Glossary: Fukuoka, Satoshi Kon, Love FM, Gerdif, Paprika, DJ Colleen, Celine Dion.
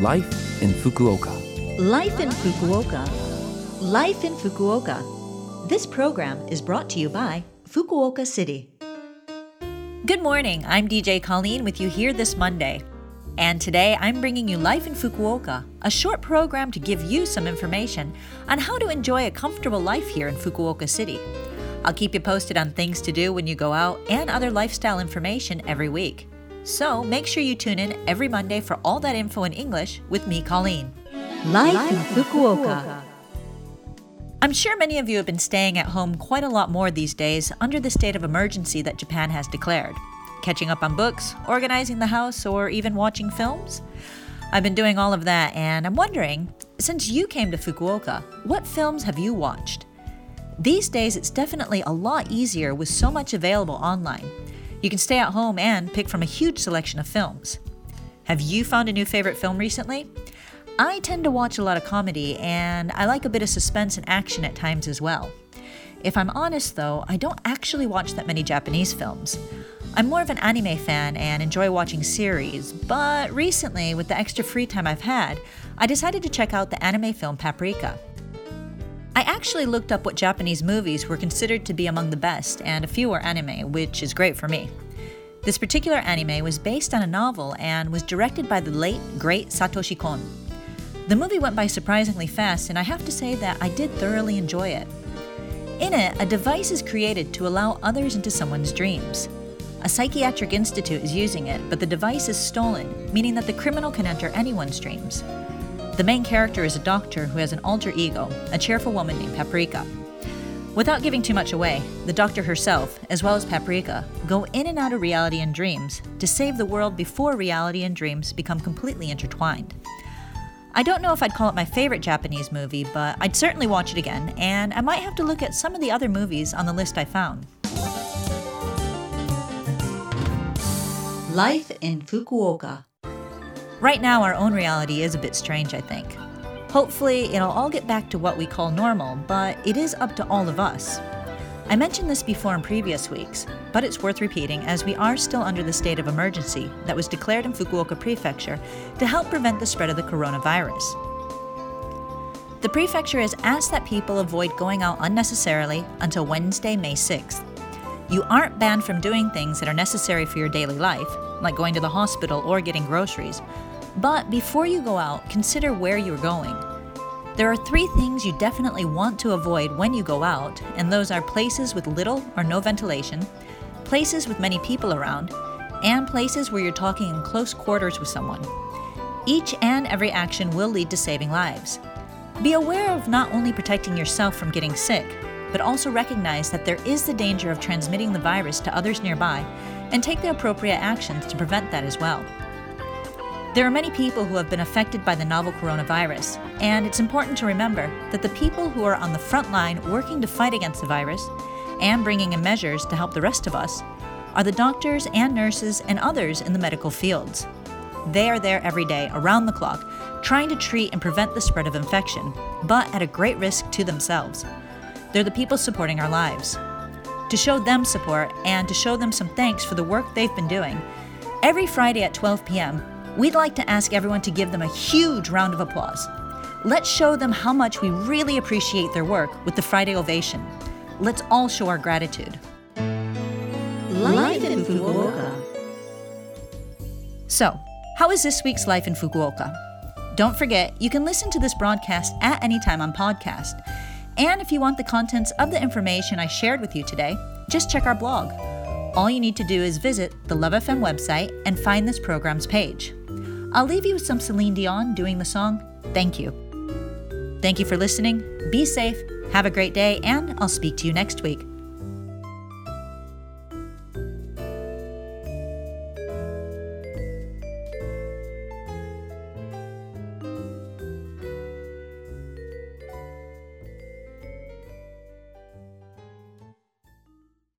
Life in Fukuoka. Life in Fukuoka. Life in Fukuoka. This program is brought to you by Fukuoka City. Good morning. I'm DJ Colleen with you here this Monday. And today I'm bringing you Life in Fukuoka, a short program to give you some information on how to enjoy a comfortable life here in Fukuoka City. I'll keep you posted on things to do when you go out and other lifestyle information every week. So make sure you tune in every Monday for all that info in English with me, Colleen. Life in Fukuoka. I'm sure many of you have been staying at home quite a lot more these days under the state of emergency that Japan has declared. Catching up on books, organizing the house, or even watching films? I've been doing all of that, and I'm wondering, since you came to Fukuoka, what films have you watched? These days, it's definitely a lot easier with so much available online. You can stay at home and pick from a huge selection of films. Have you found a new favorite film recently? I tend to watch a lot of comedy, and I like a bit of suspense and action at times as well. If I'm honest, though, I don't actually watch that many Japanese films. I'm more of an anime fan and enjoy watching series, but recently, with the extra free time I've had, I decided to check out the anime film Paprika. I actually looked up what Japanese movies were considered to be among the best, and a few were anime, which is great for me. This particular anime was based on a novel and was directed by the late, great Satoshi Kon. The movie went by surprisingly fast, and I have to say that I did thoroughly enjoy it. In it, a device is created to allow others into someone's dreams. A psychiatric institute is using it, but the device is stolen, meaning that the criminal can enter anyone's dreams. The main character is a doctor who has an alter ego, a cheerful woman named Paprika. Without giving too much away, the doctor herself, as well as Paprika, go in and out of reality and dreams to save the world before reality and dreams become completely intertwined. I don't know if I'd call it my favorite Japanese movie, but I'd certainly watch it again, and I might have to look at some of the other movies on the list I found. Life in Fukuoka. Right now, our own reality is a bit strange, I think. Hopefully, it'll all get back to what we call normal, but it is up to all of us. I mentioned this before in previous weeks, but it's worth repeating as we are still under the state of emergency that was declared in Fukuoka Prefecture to help prevent the spread of the coronavirus. The prefecture has asked that people avoid going out unnecessarily until Wednesday, May 6th. You aren't banned from doing things that are necessary for your daily life, like going to the hospital or getting groceries. But before you go out, consider where you're going. There are three things you definitely want to avoid when you go out, and those are places with little or no ventilation, places with many people around, and places where you're talking in close quarters with someone. Each and every action will lead to saving lives. Be aware of not only protecting yourself from getting sick, but also recognize that there is the danger of transmitting the virus to others nearby, and take the appropriate actions to prevent that as well. There are many people who have been affected by the novel coronavirus, and it's important to remember that the people who are on the front line working to fight against the virus and bringing in measures to help the rest of us are the doctors and nurses and others in the medical fields. They are there every day, around the clock, trying to treat and prevent the spread of infection, but at a great risk to themselves. They're the people supporting our lives. To show them support and to show them some thanks for the work they've been doing, every Friday at 12 p.m., we'd like to ask everyone to give them a huge round of applause. Let's show them how much we really appreciate their work with the Friday Ovation. Let's all show our gratitude. Life in Fukuoka. So, how is this week's Life in Fukuoka? Don't forget, you can listen to this broadcast at any time on podcast. And if you want the contents of the information I shared with you today, just check our blog. All you need to do is visit the Love FM website and find this program's page. I'll leave you with some Celine Dion doing the song, Thank You. Thank you for listening. Be safe. Have a great day, and I'll speak to you next week.